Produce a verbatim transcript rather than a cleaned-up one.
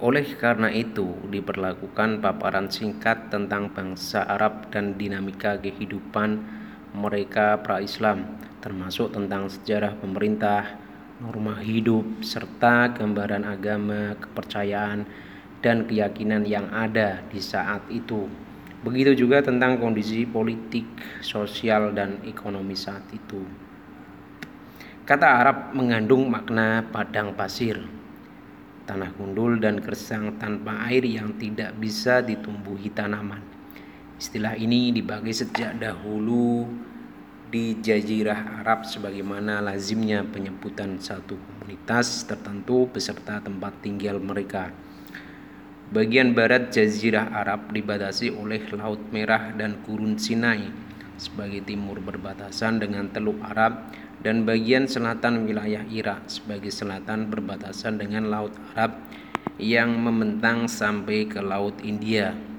Oleh karena itu, diperlakukan paparan singkat tentang bangsa Arab dan dinamika kehidupan mereka pra-Islam, termasuk tentang sejarah pemerintah, norma hidup, serta gambaran agama, kepercayaan, dan keyakinan yang ada di saat itu. Begitu juga tentang kondisi politik, sosial, dan ekonomi saat itu. Kata Arab mengandung makna padang pasir, tanah gundul dan gersang tanpa air yang tidak bisa ditumbuhi tanaman. Istilah ini dipakai sejak dahulu di Jazirah Arab sebagaimana lazimnya penyebutan satu komunitas tertentu beserta tempat tinggal mereka. Bagian barat Jazirah Arab dibatasi oleh Laut Merah dan Gurun Sinai sebagai timur berbatasan dengan Teluk Arab, dan bagian selatan wilayah Irak sebagai selatan berbatasan dengan Laut Arab yang membentang sampai ke Laut India.